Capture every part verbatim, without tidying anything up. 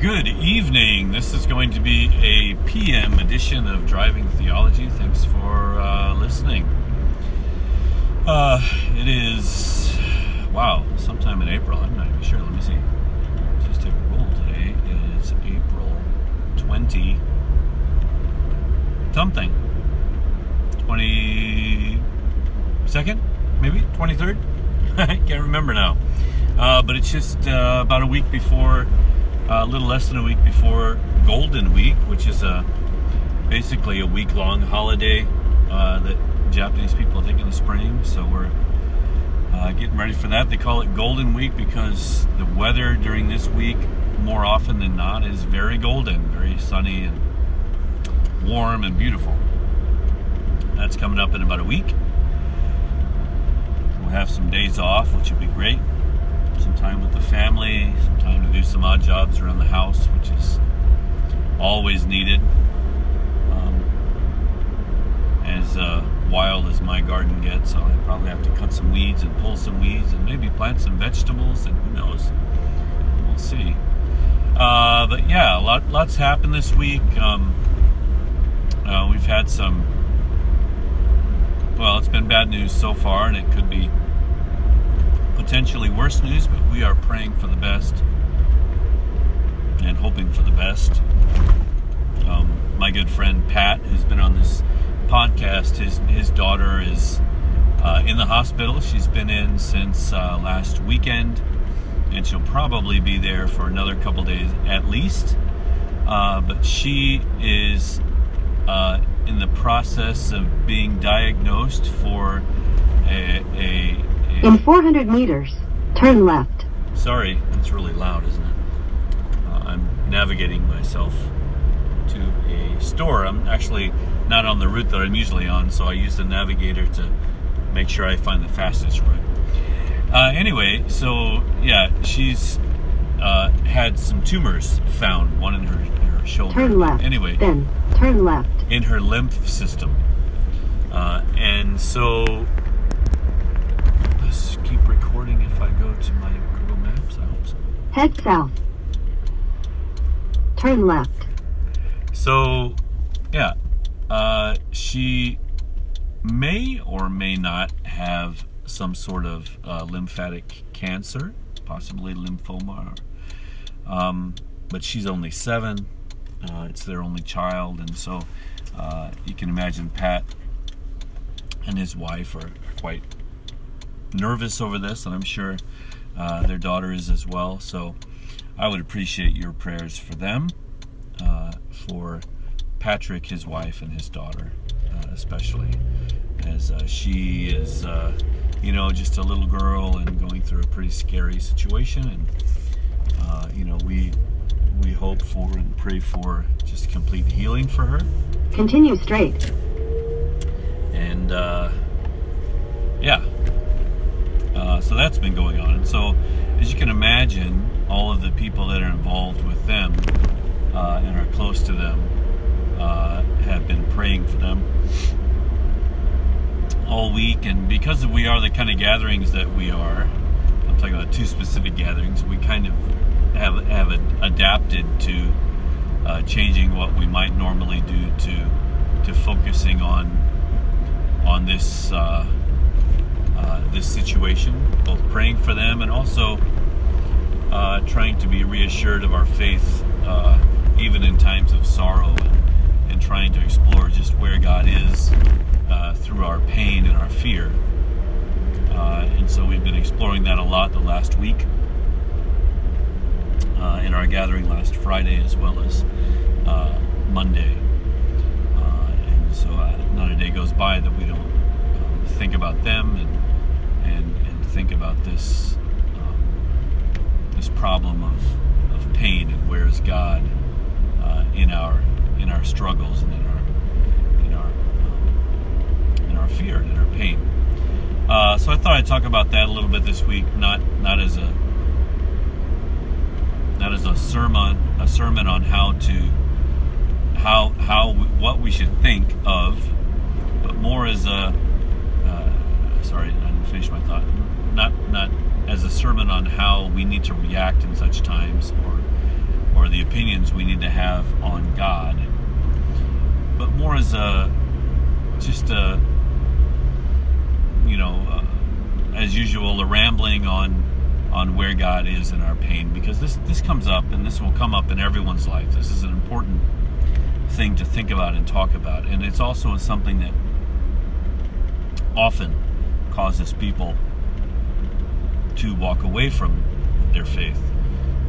Good evening. This is going to be a P M edition of Driving Theology. Thanks for uh, listening. Uh, it is, wow, sometime in April. I'm not even sure. Let me see. Let's just take a roll today. It is April twentieth. Something. twenty-second? Maybe? twenty-third? I can't remember now. Uh, but it's just uh, about a week before... Uh, a little less than a week before Golden Week, which is a basically a week-long holiday uh, that Japanese people take in the spring. So we're uh, getting ready for that. They call it Golden Week because the weather during this week, more often than not, is very golden, very sunny and warm and beautiful. That's coming up in about a week. We'll have some days off, which will be great. Some time with the family, some time to do some odd jobs around the house, which is always needed. Um, as uh, wild as my garden gets, I'll probably have to cut some weeds and pull some weeds and maybe plant some vegetables, and who knows, we'll see. Uh, but yeah, a lot, lots happened this week. Um, uh, we've had some, well, it's been bad news so far, and it could be potentially worse news, but we are praying for the best and hoping for the best. Um, my good friend Pat, who's been on this podcast, his his daughter is uh, in the hospital. She's been in since uh, last weekend, and she'll probably be there for another couple days at least. Uh, but she is uh, in the process of being diagnosed for a... a In four hundred meters, turn left. Sorry, that's really loud, isn't it? Uh, I'm navigating myself to a store. I'm actually not on the route that I'm usually on, so I use the navigator to make sure I find the fastest route. Uh, anyway, so, yeah, she's uh, had some tumors found, one in her, her shoulder. Turn left, anyway, then turn left. In her lymph system. Uh, and so... keep recording if I go to my Google Maps. I hope so. Head south. Turn left. So, yeah, uh, she may or may not have some sort of uh, lymphatic cancer, possibly lymphoma. Or, um, but she's only seven. Uh, it's their only child, and so uh, you can imagine Pat and his wife are quite nervous over this, and I'm sure uh, their daughter is as well. So I would appreciate your prayers for them, uh, for Patrick, his wife, and his daughter, uh, especially as uh, she is, uh, you know, just a little girl and going through a pretty scary situation. And uh, you know, we we hope for and pray for just complete healing for her. Continue straight. And uh, yeah. Uh, so that's been going on. And so, as you can imagine, all of the people that are involved with them uh, and are close to them uh, have been praying for them all week. And because we are the kind of gatherings that we are, I'm talking about two specific gatherings, we kind of have, have adapted to uh, changing what we might normally do to to focusing on on this uh Uh, this situation, both praying for them and also uh, trying to be reassured of our faith uh, even in times of sorrow, and, and trying to explore just where God is uh, through our pain and our fear. Uh, and so we've been exploring that a lot the last week uh, in our gathering last Friday as well as uh, Monday. Uh, and so uh, not a day goes by that we don't um, think about them and And, and think about this um, this problem of, of pain, and where is God uh, in our in our struggles and in our in our um, in our fear and in our pain. Uh, so I thought I'd talk about that a little bit this week, not not as a not as a sermon a sermon on how to how how what we should think of, but more as a uh, sorry. finish my thought, not not as a sermon on how we need to react in such times, or or the opinions we need to have on God, but more as a, just a, you know, uh, as usual, a rambling on on where God is in our pain, because this, this comes up, and this will come up in everyone's life. This is an important thing to think about and talk about, and it's also something that often causes people to walk away from their faith,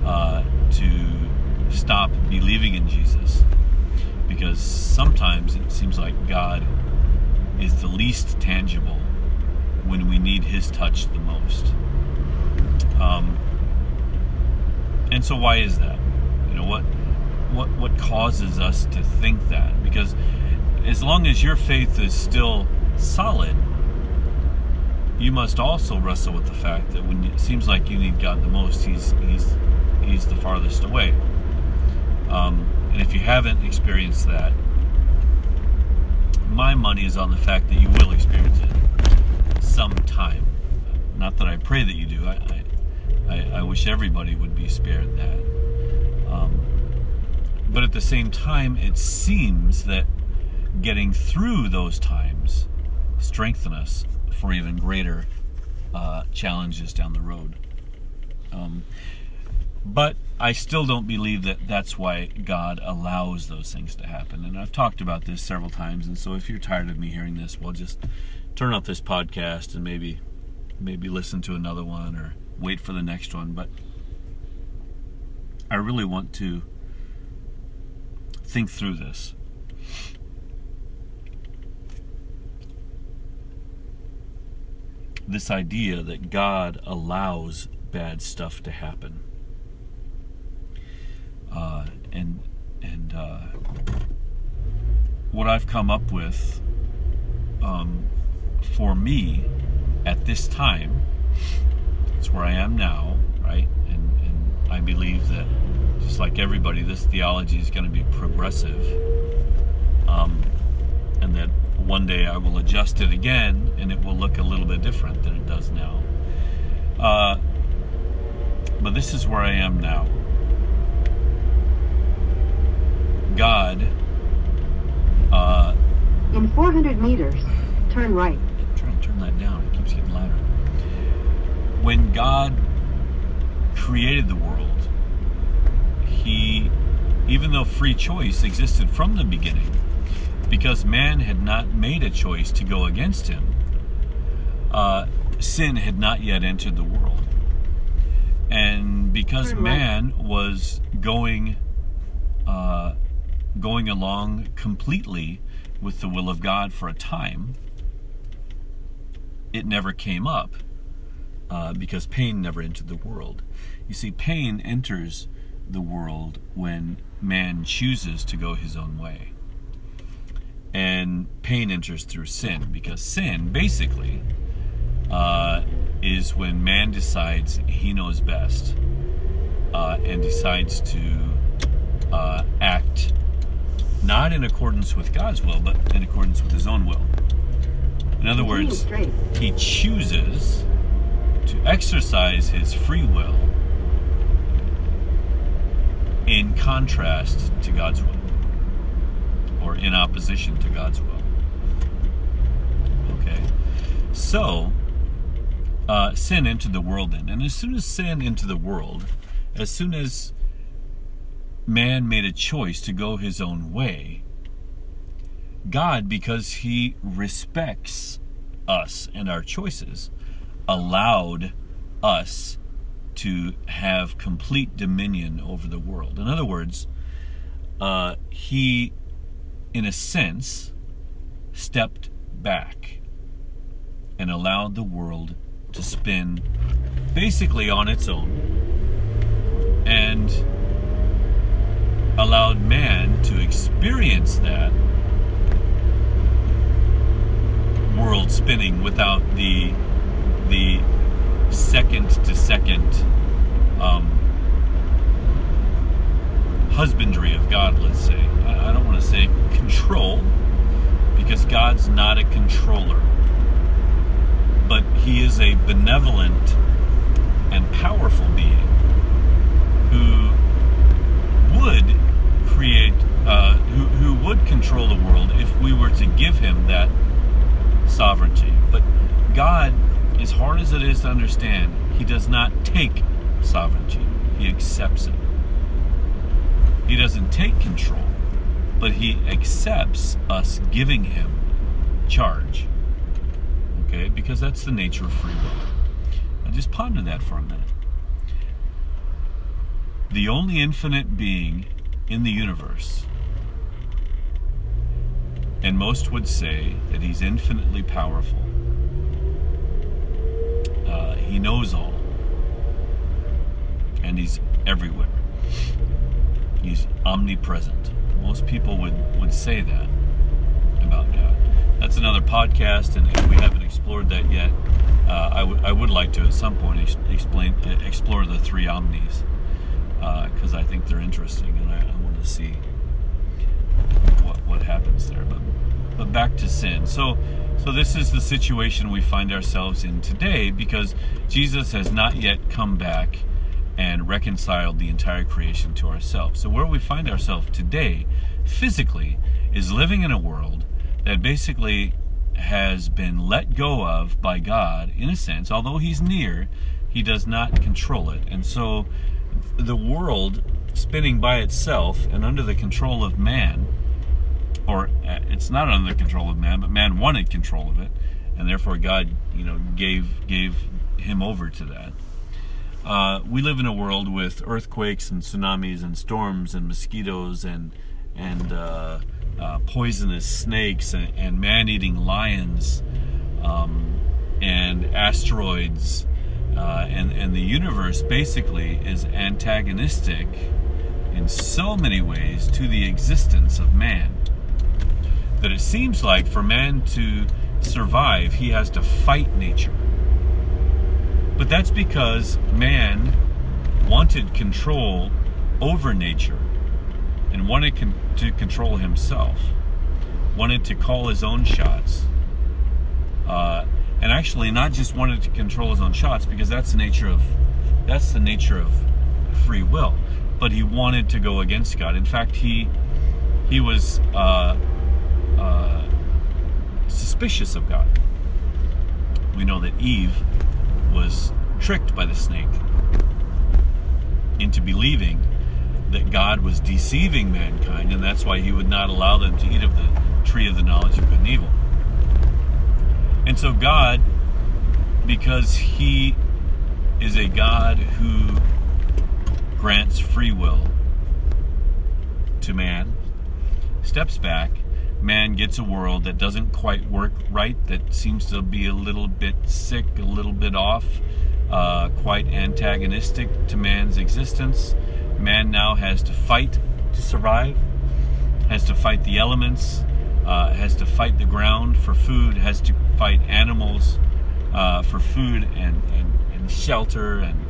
uh, to stop believing in Jesus, because sometimes it seems like God is the least tangible when we need His touch the most. Um, and so why is that? You know, what, what, what causes us to think that? Because as long as your faith is still solid, you must also wrestle with the fact that when it seems like you need God the most, He's, he's, he's the farthest away. Um, and if you haven't experienced that, my money is on the fact that you will experience it sometime. Not that I pray that you do. I, I, I wish everybody would be spared that. Um, but at the same time, it seems that getting through those times strengthen us for even greater uh, challenges down the road. Um, but I still don't believe that that's why God allows those things to happen. And I've talked about this several times, and so if you're tired of me hearing this, well, just turn off this podcast and maybe maybe listen to another one or wait for the next one. But I really want to think through this. This idea that God allows bad stuff to happen. Uh, and and uh, what I've come up with um, for me at this time, it's where I am now, right? And, and I believe that just like everybody, this theology is going to be progressive. Um, and that one day I will adjust it again, and it will look a little bit different than it does now. Uh, but this is where I am now. God. Uh, In four hundred meters, turn right. I'm trying to turn that down. It keeps getting louder. When God created the world, He, even though free choice existed from the beginning, because man had not made a choice to go against Him, uh, sin had not yet entered the world. And because man was going uh, going along completely with the will of God for a time, it never came up, uh, because pain never entered the world. You see, pain enters the world when man chooses to go his own way. And pain enters through sin, because sin, basically, uh, is when man decides he knows best, uh, and decides to uh, act not in accordance with God's will, but in accordance with his own will. In other words, he chooses to exercise his free will in contrast to God's will, or in opposition to God's will. Okay, so uh, sin entered the world then, and as soon as sin entered the world, as soon as man made a choice to go his own way, God, because He respects us and our choices, allowed us to have complete dominion over the world. In other words, uh, He, in a sense, stepped back and allowed the world to spin basically on its own, and allowed man to experience that world spinning without the the second to second um husbandry of God, let's say. I don't want to say control, because God's not a controller, but He is a benevolent and powerful being who to give him that sovereignty. But God, as hard as it is to understand, he does not take sovereignty. He accepts it. He doesn't take control, but he accepts us giving him charge. Okay? Because that's the nature of free will. Now just ponder that for a minute. The only infinite being in the universe, and most would say that he's infinitely powerful. Uh, he knows all. And he's everywhere. He's omnipresent. Most people would, would say that about God. That's another podcast, and if we haven't explored that yet, uh, I, w- I would like to at some point ex- explain explore the three omnis, because uh, I think they're interesting, and I, I want to see what what happens there. But but back to sin. So so this is the situation we find ourselves in today, because Jesus has not yet come back and reconciled the entire creation to ourselves. So where we find ourselves today, physically, is living in a world that basically has been let go of by God, in a sense. Although he's near, he does not control it. And so the world, spinning by itself and under the control of man, or it's not under the control of man, but man wanted control of it, and therefore God, you know, gave gave him over to that. Uh, we live in a world with earthquakes and tsunamis and storms and mosquitoes and and uh, uh, poisonous snakes and, and man-eating lions um, and asteroids uh, and and the universe basically is antagonistic in so many ways to the existence of man that it seems like for man to survive he has to fight nature. But that's because man wanted control over nature and wanted con- to control himself, wanted to call his own shots, uh, and actually not just wanted to control his own shots, because that's the nature of that's the nature of free will. But he wanted to go against God. In fact, he he was uh, uh, suspicious of God. We know that Eve was tricked by the snake into believing that God was deceiving mankind, and that's why he would not allow them to eat of the tree of the knowledge of good and evil. And so God, because he is a God who grants free will to man, steps back. Man gets a world that doesn't quite work right, that seems to be a little bit sick, a little bit off, uh, quite antagonistic to man's existence. Man now has to fight to survive, has to fight the elements, uh, has to fight the ground for food, has to fight animals uh, for food and, and, and shelter and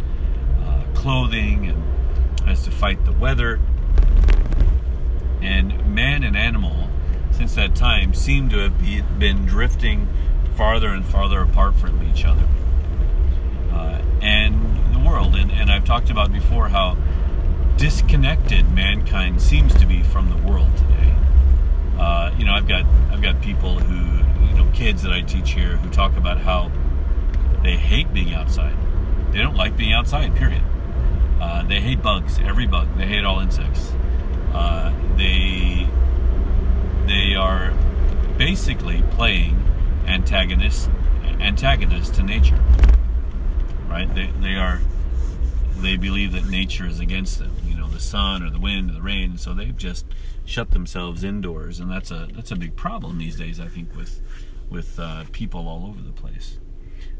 uh, clothing, and has to fight the weather. And man and animal, since that time, seem to have be, been drifting farther and farther apart from each other uh, and the world. And, and I've talked about before how disconnected mankind seems to be from the world today. Uh, you know, I've got I've got people who, you know, kids that I teach here who talk about how they hate being outside. They don't like being outside. Period. Uh, they hate bugs. Every bug. They hate all insects. Uh, they They are basically playing antagonist, antagonist to nature, right? They they are they believe that nature is against them. You know, the sun or the wind or the rain. So they've just shut themselves indoors, and that's a that's a big problem these days, I think, with with uh, people all over the place.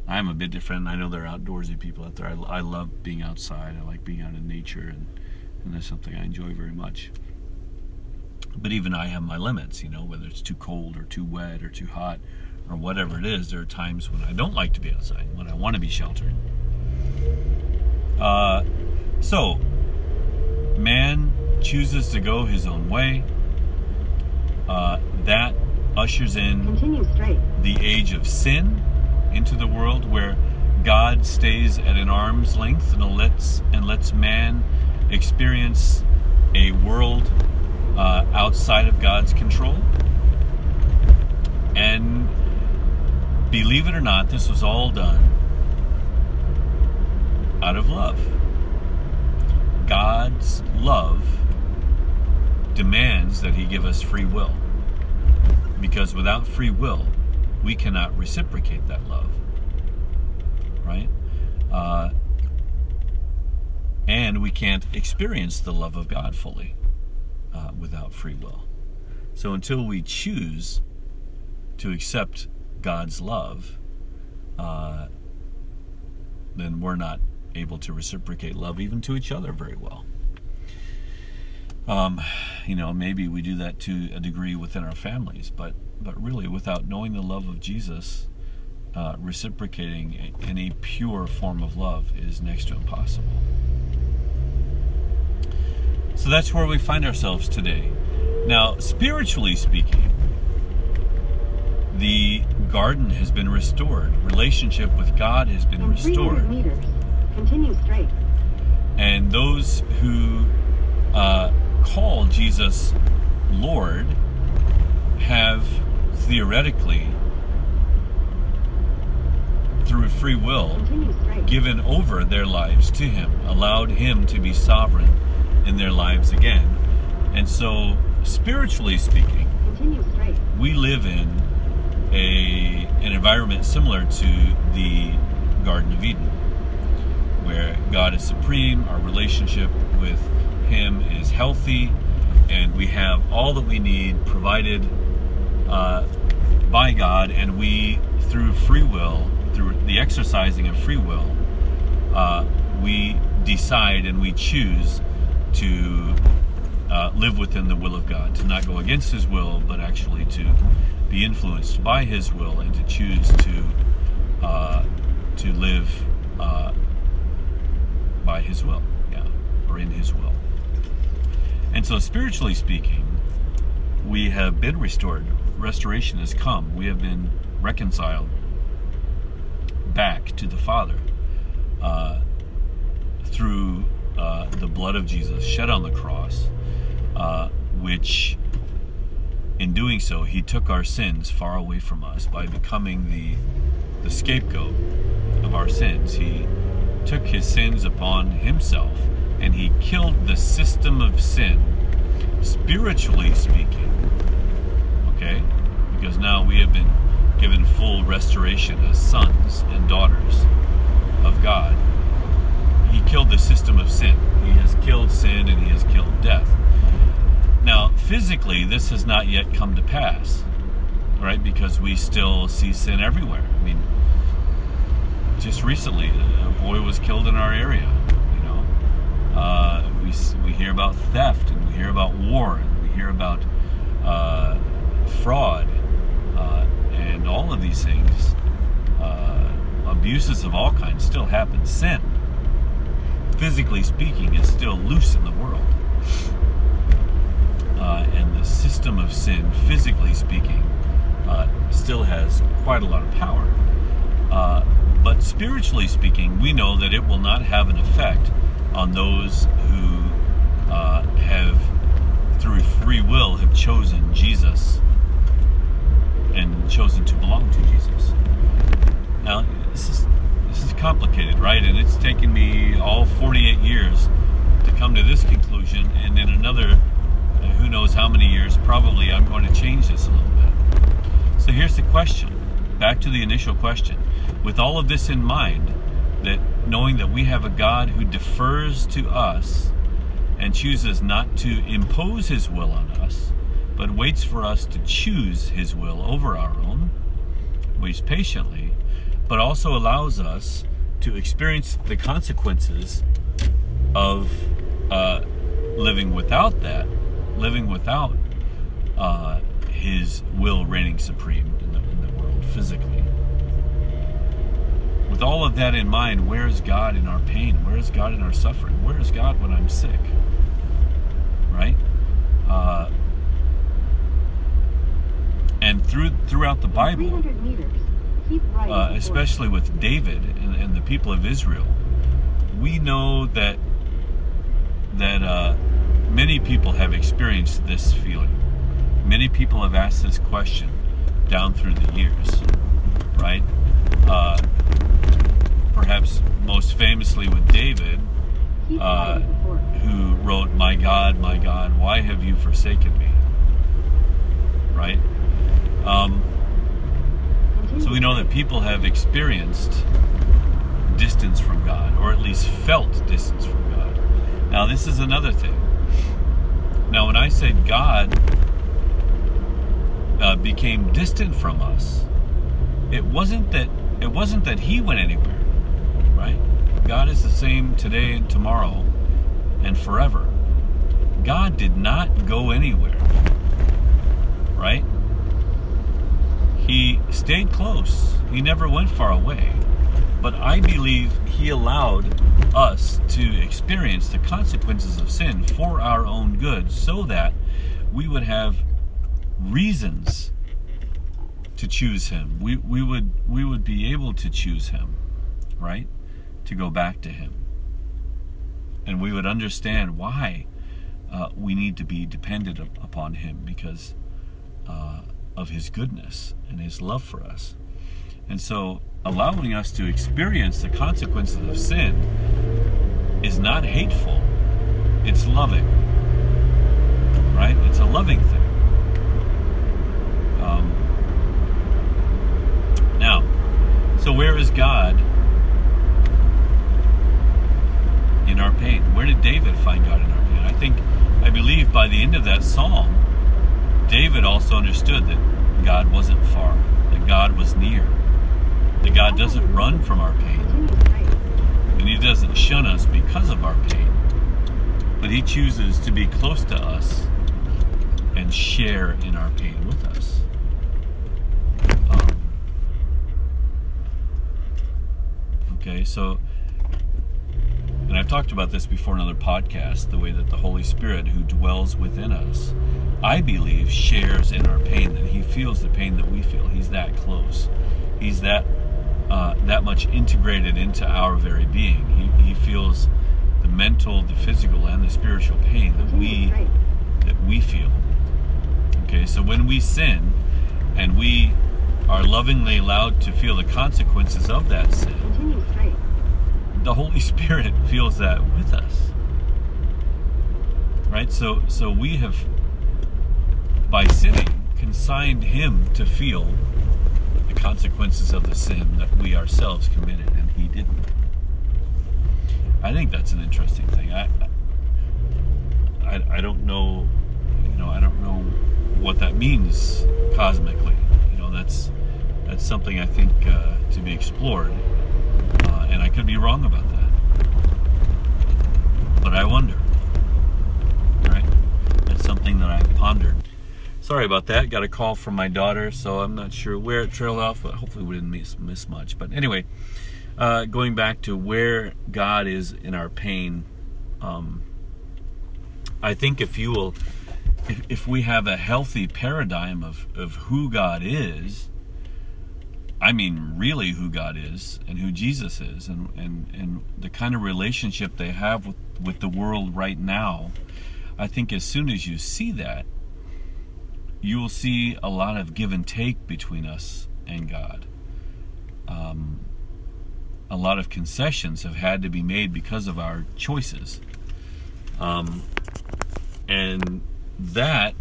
I'm a bit different. I know there are outdoorsy people out there. I, I love being outside. I like being out in nature, and and that's something I enjoy very much. But even I have my limits, you know, whether it's too cold or too wet or too hot or whatever it is. There are times when I don't like to be outside, when I want to be sheltered. Uh, so, man chooses to go his own way. Uh, that ushers in the age of sin into the world, where God stays at an arm's length and lets, and lets man experience a world Uh, outside of God's control. And believe it or not, this was all done out of love. God's love demands that he give us free will, because without free will, we cannot reciprocate that love, right? Uh, and we can't experience the love of God fully uh, without free will. So until we choose to accept God's love, uh, then we're not able to reciprocate love even to each other very well. Um, you know, maybe we do that to a degree within our families, but but really without knowing the love of Jesus, uh, reciprocating any pure form of love is next to impossible. So that's where we find ourselves today. Now, spiritually speaking, the garden has been restored. Relationship with God has been restored. three hundred meters. Continue straight. And those who uh, call Jesus Lord have theoretically, through free will, given over their lives to him, allowed him to be sovereign in their lives again. And so, spiritually speaking, we live in a an environment similar to the Garden of Eden, where God is supreme, our relationship with him is healthy, and we have all that we need provided uh, by God, and we, through free will, through the exercising of free will, uh, we decide and we choose to uh, live within the will of God, to not go against his will, but actually to be influenced by his will and to choose to uh, to live uh, by his will, yeah, or in his will. And so, spiritually speaking, we have been restored. Restoration has come. We have been reconciled back to the Father uh, through uh, the blood of Jesus shed on the cross, uh, which, in doing so, he took our sins far away from us by becoming the the scapegoat of our sins. He took his sins upon himself, and he killed the system of sin, spiritually speaking, okay? Because now we have been given full restoration as sons and daughters of God. He killed the system of sin. He has killed sin, and he has killed death. Now, physically, this has not yet come to pass, right? Because we still see sin everywhere. I mean, just recently, a boy was killed in our area. Uh, we we hear about theft, and we hear about war, and we hear about uh, fraud, uh, and all of these things. Uh, abuses of all kinds still happen. Sin, physically speaking, is still loose in the world. Uh, and the system of sin, physically speaking, uh, still has quite a lot of power. Uh, but spiritually speaking, we know that it will not have an effect on those who uh, have, through free will, have chosen Jesus and chosen to belong to Jesus. Now, this is this is complicated, right? And it's taken me all forty-eight years to come to this conclusion, and in another, uh, who knows how many years, probably I'm going to change this a little bit. So here's the question, back to the initial question. With all of this in mind, that knowing that we have a God who defers to us and chooses not to impose his will on us, but waits for us to choose his will over our own, waits patiently, but also allows us to experience the consequences of uh, living without that, living without uh, his will reigning supreme in the, in the world physically. With all of that in mind, where is God in our pain? Where is God in our suffering? Where is God when I'm sick? Right? Uh, and through throughout the Bible, uh, especially with David and, and the people of Israel, we know that that uh, many people have experienced this feeling. Many people have asked this question: down through the years, right? Uh, perhaps most famously with David, uh, who wrote, "My God, my God, why have you forsaken me?" Right? Um, so we know that people have experienced distance from God, or at least felt distance from God. Now, this is another thing. Now, when I said God uh, became distant from us, it wasn't that it wasn't that He went anywhere, right? God is the same today and tomorrow and forever. God did not go anywhere, right? He stayed close. He never went far away. But I believe He allowed us to experience the consequences of sin for our own good, so that we would have reasons to choose Him. We we would we would be able to choose Him, right? To go back to Him. And we would understand why uh, we need to be dependent upon Him, because uh, of His goodness and His love for us. And so allowing us to experience the consequences of sin is not hateful. It's loving, right? It's a loving thing. Um, now, so where is God in our pain? Where did David find God in our pain? I think, I believe by the end of that psalm, David also understood that God wasn't far, that God was near, that God doesn't run from our pain, and He doesn't shun us because of our pain, but He chooses to be close to us and share in our pain with us. Um, okay, so, and I've talked about this before in other podcasts, the way that the Holy Spirit, who dwells within us, I believe, shares in our pain, that He feels the pain that we feel. He's that close. He's that uh, that much integrated into our very being. He, he feels the mental, the physical, and the spiritual pain that we that we feel. Okay, so when we sin and we are lovingly allowed to feel the consequences of that sin, the Holy Spirit feels that with us. Right? So so we have, by sinning, consigned Him to feel the consequences of the sin that we ourselves committed, and He didn't. I think that's an interesting thing. I, I, I don't know, you know, I don't know what that means cosmically. You know, that's that's something I think uh, to be explored, uh, and I could be wrong about that, but I wonder. Right? That's something that I've pondered. Sorry about that. Got a call from my daughter, so I'm not sure where it trailed off, but hopefully we didn't miss, miss much. But anyway, uh, going back to where God is in our pain, um, I think if you will, if, if we have a healthy paradigm of, of who God is, I mean really who God is and who Jesus is, and, and, and the kind of relationship they have with, with the world right now, I think as soon as you see that, you will see a lot of give and take between us and God. Um, a lot of concessions have had to be made because of our choices. Um, and that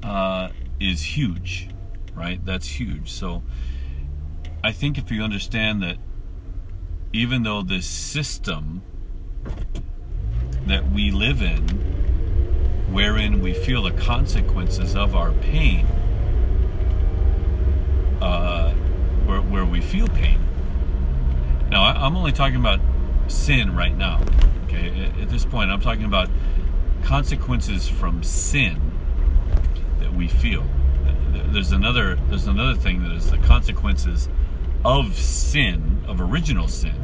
uh, is huge, right? That's huge. So I think if you understand that even though this system that we live in, wherein we feel the consequences of our pain, uh, where, where we feel pain. Now, I'm only talking about sin right now, okay? At this point, I'm talking about consequences from sin that we feel. There's another, there's another thing that is the consequences of sin, of original sin,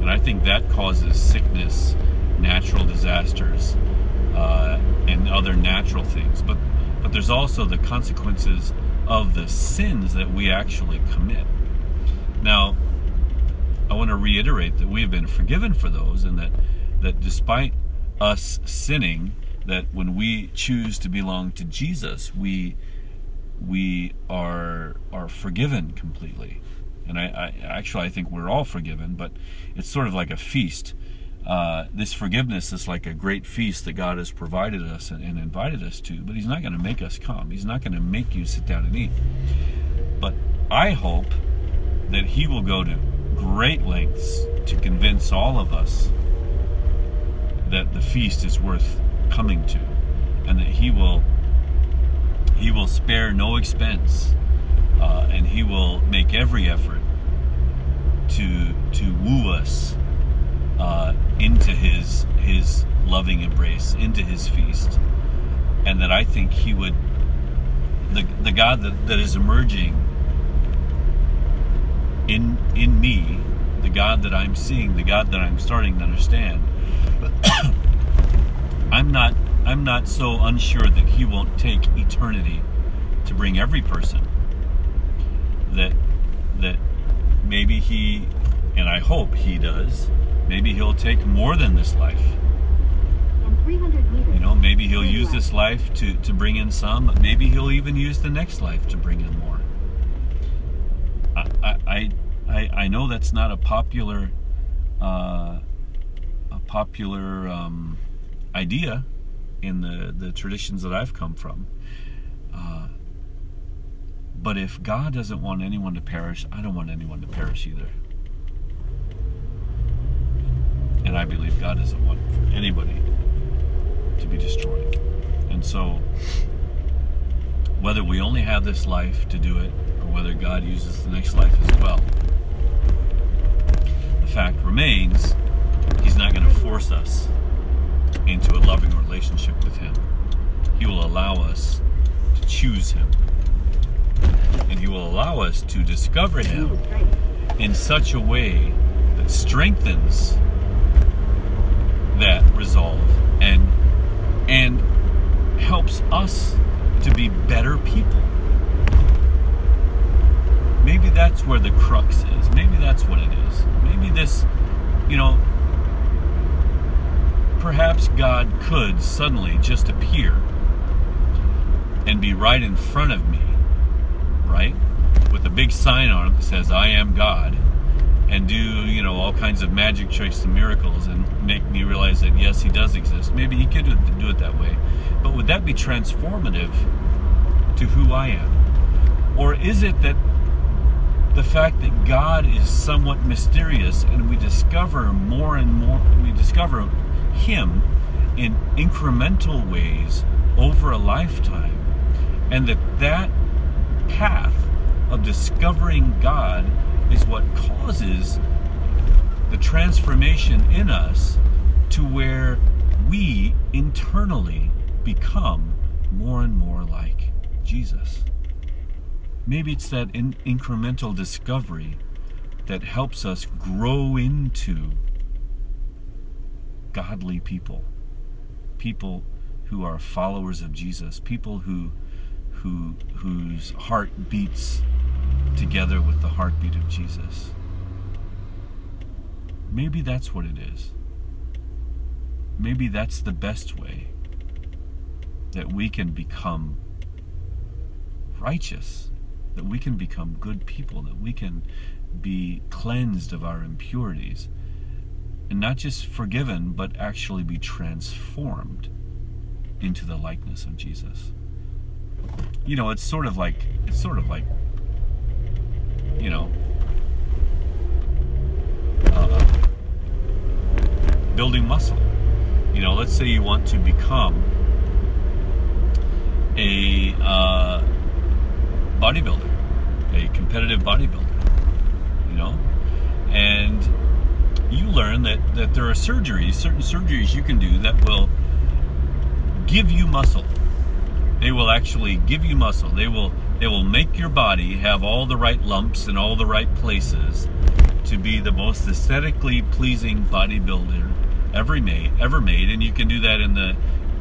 and I think that causes sickness, natural disasters, Uh, and other natural things, but but there's also the consequences of the sins that we actually commit. Now, I want to reiterate that we have been forgiven for those, and that that despite us sinning, that when we choose to belong to Jesus, we we are are forgiven completely. And I, I actually I think we're all forgiven, but it's sort of like a feast. Uh, this forgiveness is like a great feast that God has provided us and, and invited us to, but he's not going to make us come. He's not going to make you sit down and eat. But I hope that he will go to great lengths to convince all of us that the feast is worth coming to, and that he will he will spare no expense, uh, and he will make every effort to to woo us uh, into his his loving embrace, into his feast. And that I think he would, the the God that, that is emerging in in me, the God that I'm seeing, the God that I'm starting to understand, I'm not I'm not so unsure that he won't take eternity to bring every person. That that maybe he, and I hope he does, maybe he'll take more than this life. You know, maybe he'll use this life to, to bring in some, but maybe he'll even use the next life to bring in more. I I I, I know that's not a popular uh, a popular um, idea in the, the traditions that I've come from. Uh, but if God doesn't want anyone to perish, I don't want anyone to perish either. And I believe God doesn't want anybody to be destroyed. And so, whether we only have this life to do it, or whether God uses the next life as well, the fact remains, he's not going to force us into a loving relationship with him. He will allow us to choose him. And he will allow us to discover him in such a way that strengthens that resolve and and helps us to be better people. Maybe that's where the crux is. Maybe that's what it is. Maybe this, you know, perhaps God could suddenly just appear and be right in front of me, right? With a big sign on it that says, I am God, and do, you know, all kinds of magic tricks and miracles and make me realize that, yes, he does exist. Maybe he could do it that way. But would that be transformative to who I am? Or is it that the fact that God is somewhat mysterious and we discover more and more, we discover him in incremental ways over a lifetime, and that that path of discovering God is what causes the transformation in us to where we internally become more and more like Jesus. Maybe it's that in- incremental discovery that helps us grow into godly people, people who are followers of Jesus, people who, who whose heart beats together with the heartbeat of Jesus. Maybe that's what it is. Maybe that's the best way that we can become righteous, that we can become good people, that we can be cleansed of our impurities, and not just forgiven, but actually be transformed into the likeness of Jesus. You know, it's sort of like, it's sort of like, you know, uh, building muscle. You know, let's say you want to become a uh, bodybuilder, a competitive bodybuilder, you know, and you learn that, that there are surgeries, certain surgeries you can do that will give you muscle. They will actually give you muscle. They will they will make your body have all the right lumps in all the right places to be the most aesthetically pleasing bodybuilder ever made, ever made. And you can do that in the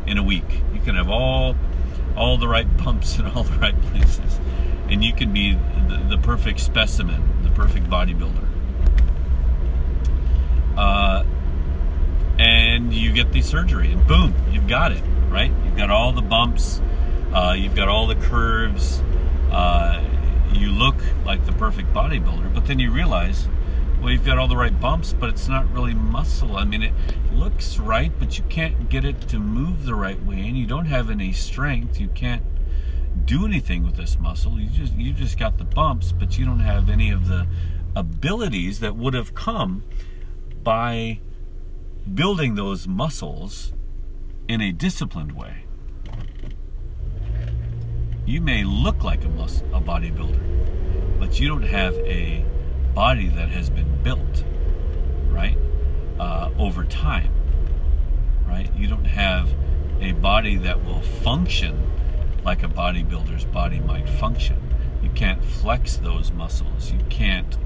in a week. You can have all all the right pumps in all the right places, and you can be the, the perfect specimen, the perfect bodybuilder. Uh, and you get the surgery, and boom, you've got it, right? You've got all the bumps, uh, you've got all the curves, uh, you look like the perfect bodybuilder, but then you realize, well, you've got all the right bumps, but it's not really muscle. I mean, it looks right, but you can't get it to move the right way, and you don't have any strength. You can't do anything with this muscle. You just you just got the bumps, but you don't have any of the abilities that would have come by building those muscles in a disciplined way. You may look like a muscle, a bodybuilder, but you don't have a body that has been built, right, uh, over time, right? You don't have a body that will function like a bodybuilder's body might function. You can't flex those muscles. You can't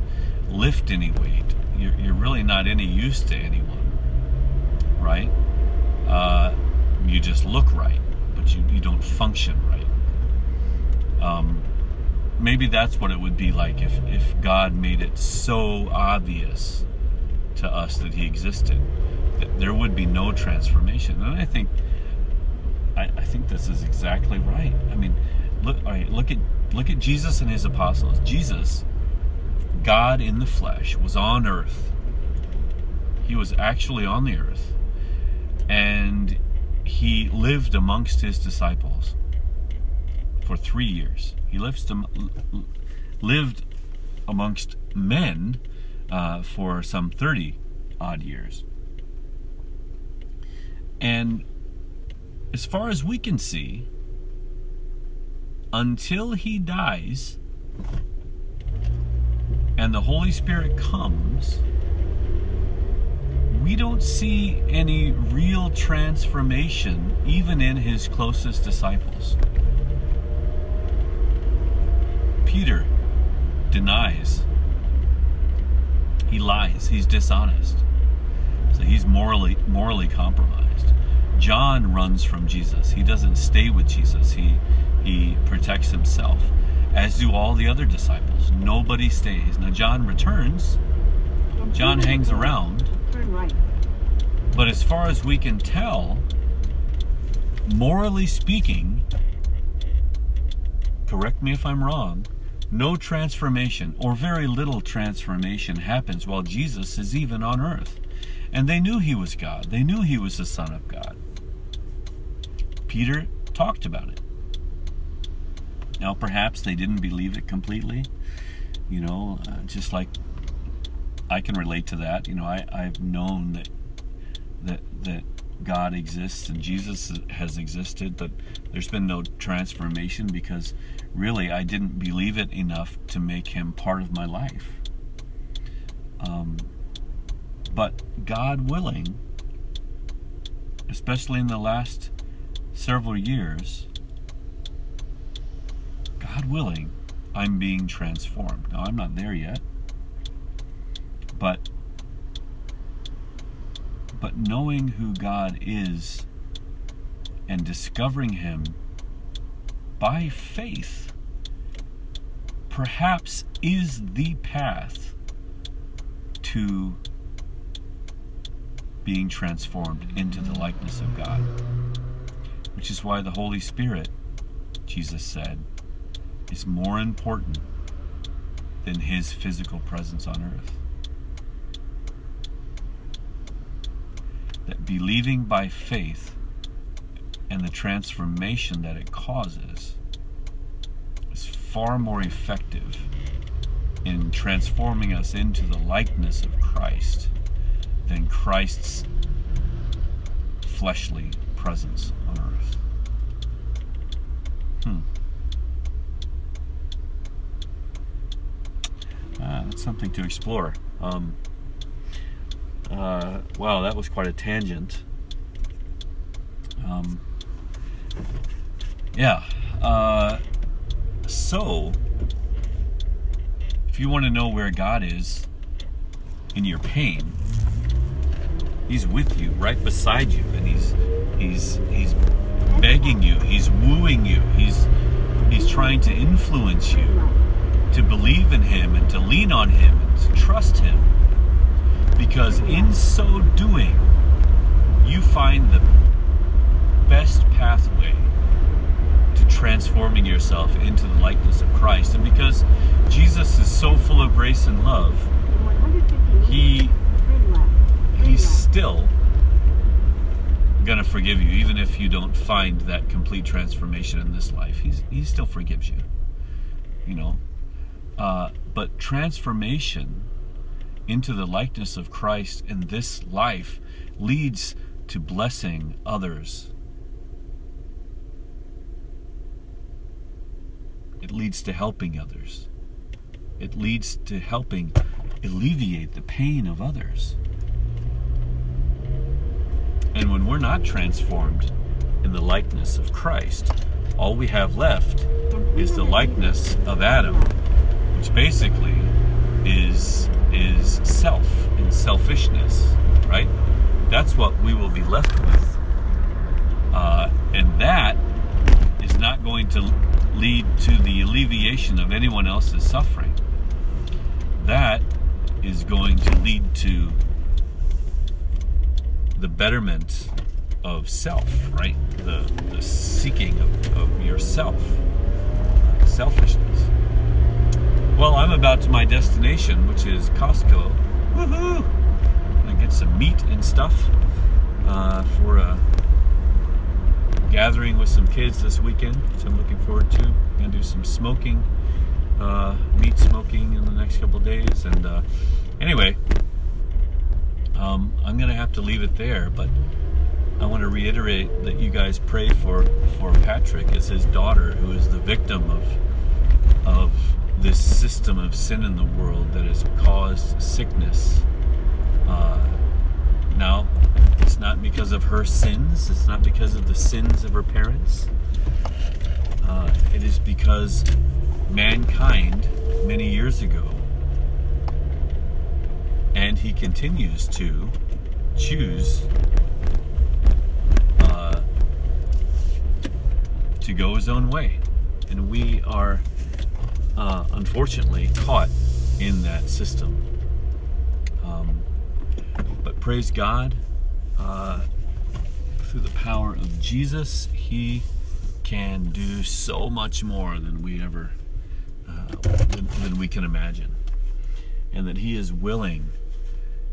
lift any weight. You're, you're really not any use to anyone, right? Uh, you just look right, but you, you don't function right. Um, maybe that's what it would be like if, if God made it so obvious to us that He existed, that there would be no transformation. And I think I, I think this is exactly right. I mean, look, all right, look at look at Jesus and His apostles. Jesus, God in the flesh, was on earth. He was actually on the earth, and He lived amongst His disciples for three years. He lived, lived amongst men uh, for some thirty odd years. And as far as we can see, until He dies and the Holy Spirit comes, we don't see any real transformation even in His closest disciples. Peter denies. He lies. He's dishonest. So he's morally morally compromised. John runs from Jesus. He doesn't stay with Jesus. He he protects himself, as do all the other disciples. Nobody stays. Now John returns. John hangs around. But as far as we can tell, morally speaking, correct me if I'm wrong, no transformation or very little transformation happens while Jesus is even on earth. And they knew He was God. They knew He was the Son of God. Peter talked about it. Now perhaps they didn't believe it completely. You know, uh, just like I can relate to that. You know, I, I've known that, that, that God exists and Jesus has existed, but there's been no transformation because really I didn't believe it enough to make Him part of my life. Um, but God willing, especially in the last several years, God willing, I'm being transformed. Now, I'm not there yet, but But knowing who God is and discovering Him by faith perhaps is the path to being transformed into the likeness of God. Which is why the Holy Spirit, Jesus said, is more important than His physical presence on earth. That believing by faith and the transformation that it causes is far more effective in transforming us into the likeness of Christ than Christ's fleshly presence on earth. Hmm. Ah, that's something to explore. Um, Uh, wow, that was quite a tangent. Um, yeah. Uh, so, if you want to know where God is in your pain, He's with you, right beside you, and He's He's He's begging you, He's wooing you, He's He's trying to influence you to believe in Him and to lean on Him and to trust Him. Because in so doing, you find the best pathway to transforming your yourself into the likeness of Christ. And because Jesus is so full of grace and love, he, he's still going to forgive you, even if you don't find that complete transformation in this life. He's, he still forgives you, you know. Uh, but transformation into the likeness of Christ in this life leads to blessing others. It leads to helping others. It leads to helping alleviate the pain of others. And when we're not transformed in the likeness of Christ, all we have left is the likeness of Adam, which basically is, is self and selfishness, right? That's what we will be left with. Uh, and that is not going to lead to the alleviation of anyone else's suffering. That is going to lead to the betterment of self, right? The, the seeking of, of yourself, uh, selfishness. Well, I'm about to my destination, which is Costco. Woohoo! I'm gonna get some meat and stuff uh, for a gathering with some kids this weekend, which I'm looking forward to. I'm gonna do some smoking, uh, meat smoking in the next couple of days. And uh, anyway, um, I'm gonna have to leave it there, but I want to reiterate that you guys pray for, for Patrick. It's his daughter who is the victim of of. this system of sin in the world that has caused sickness. Uh, now, it's not because of her sins. It's not because of the sins of her parents. Uh, it is because mankind, many years ago, and he continues to choose uh, to go his own way. And we are Uh, unfortunately caught in that system. Um, but praise God, uh, through the power of Jesus, he can do so much more than we ever, uh, than, than we can imagine. And that he is willing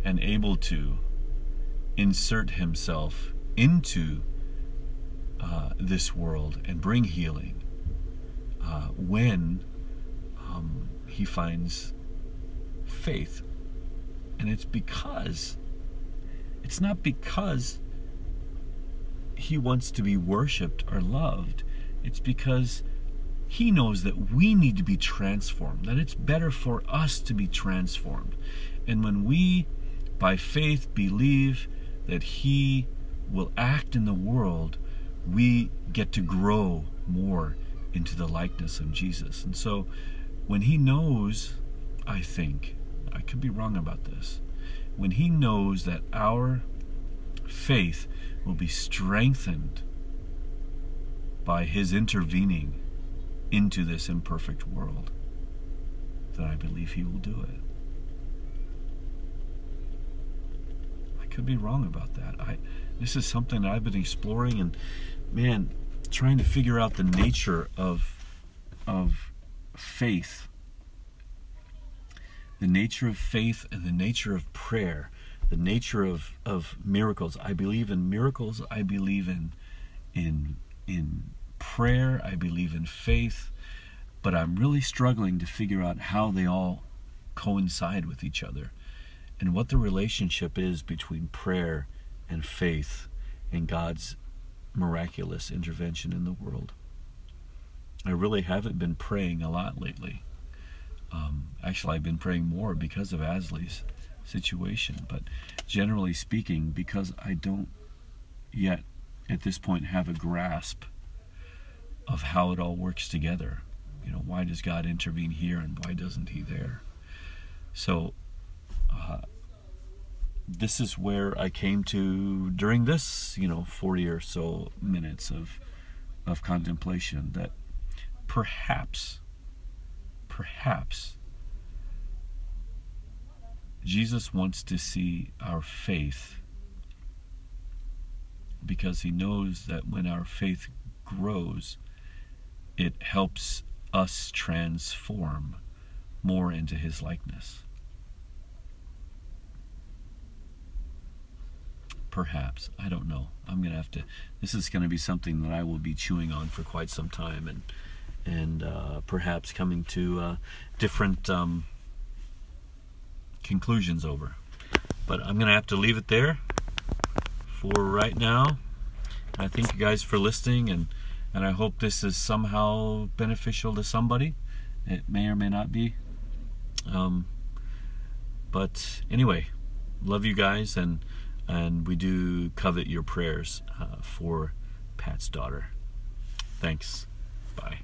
and able to insert himself into uh, this world and bring healing uh, when Um, he finds faith. And it's because, it's not because he wants to be worshipped or loved. It's because he knows that we need to be transformed, that it's better for us to be transformed. And when we, by faith, believe that he will act in the world, we get to grow more into the likeness of Jesus. And so, when he knows, I think, I could be wrong about this, when he knows that our faith will be strengthened by his intervening into this imperfect world, then I believe he will do it. I could be wrong about that. I, this is something I've been exploring and, man, trying to figure out the nature of of faith, the nature of faith and the nature of prayer, the nature of, of miracles. I believe in miracles. I believe in, in, in prayer. I believe in faith, but I'm really struggling to figure out how they all coincide with each other and what the relationship is between prayer and faith and God's miraculous intervention in the world. I really haven't been praying a lot lately. Um, actually, I've been praying more because of Asley's situation. But generally speaking, because I don't yet, at this point, have a grasp of how it all works together. You know, why does God intervene here and why doesn't he there? So, uh, this is where I came to during this, you know, forty or so minutes of, of contemplation that Perhaps, perhaps, Jesus wants to see our faith because he knows that when our faith grows, it helps us transform more into his likeness. Perhaps. I don't know. I'm going to have to... This is going to be something that I will be chewing on for quite some time, and and uh, perhaps coming to uh, different um, conclusions over. But I'm going to have to leave it there for right now. I thank you guys for listening, and, and I hope this is somehow beneficial to somebody. It may or may not be. Um, but anyway, love you guys, and and we do covet your prayers uh, for Pat's daughter. Thanks. Bye.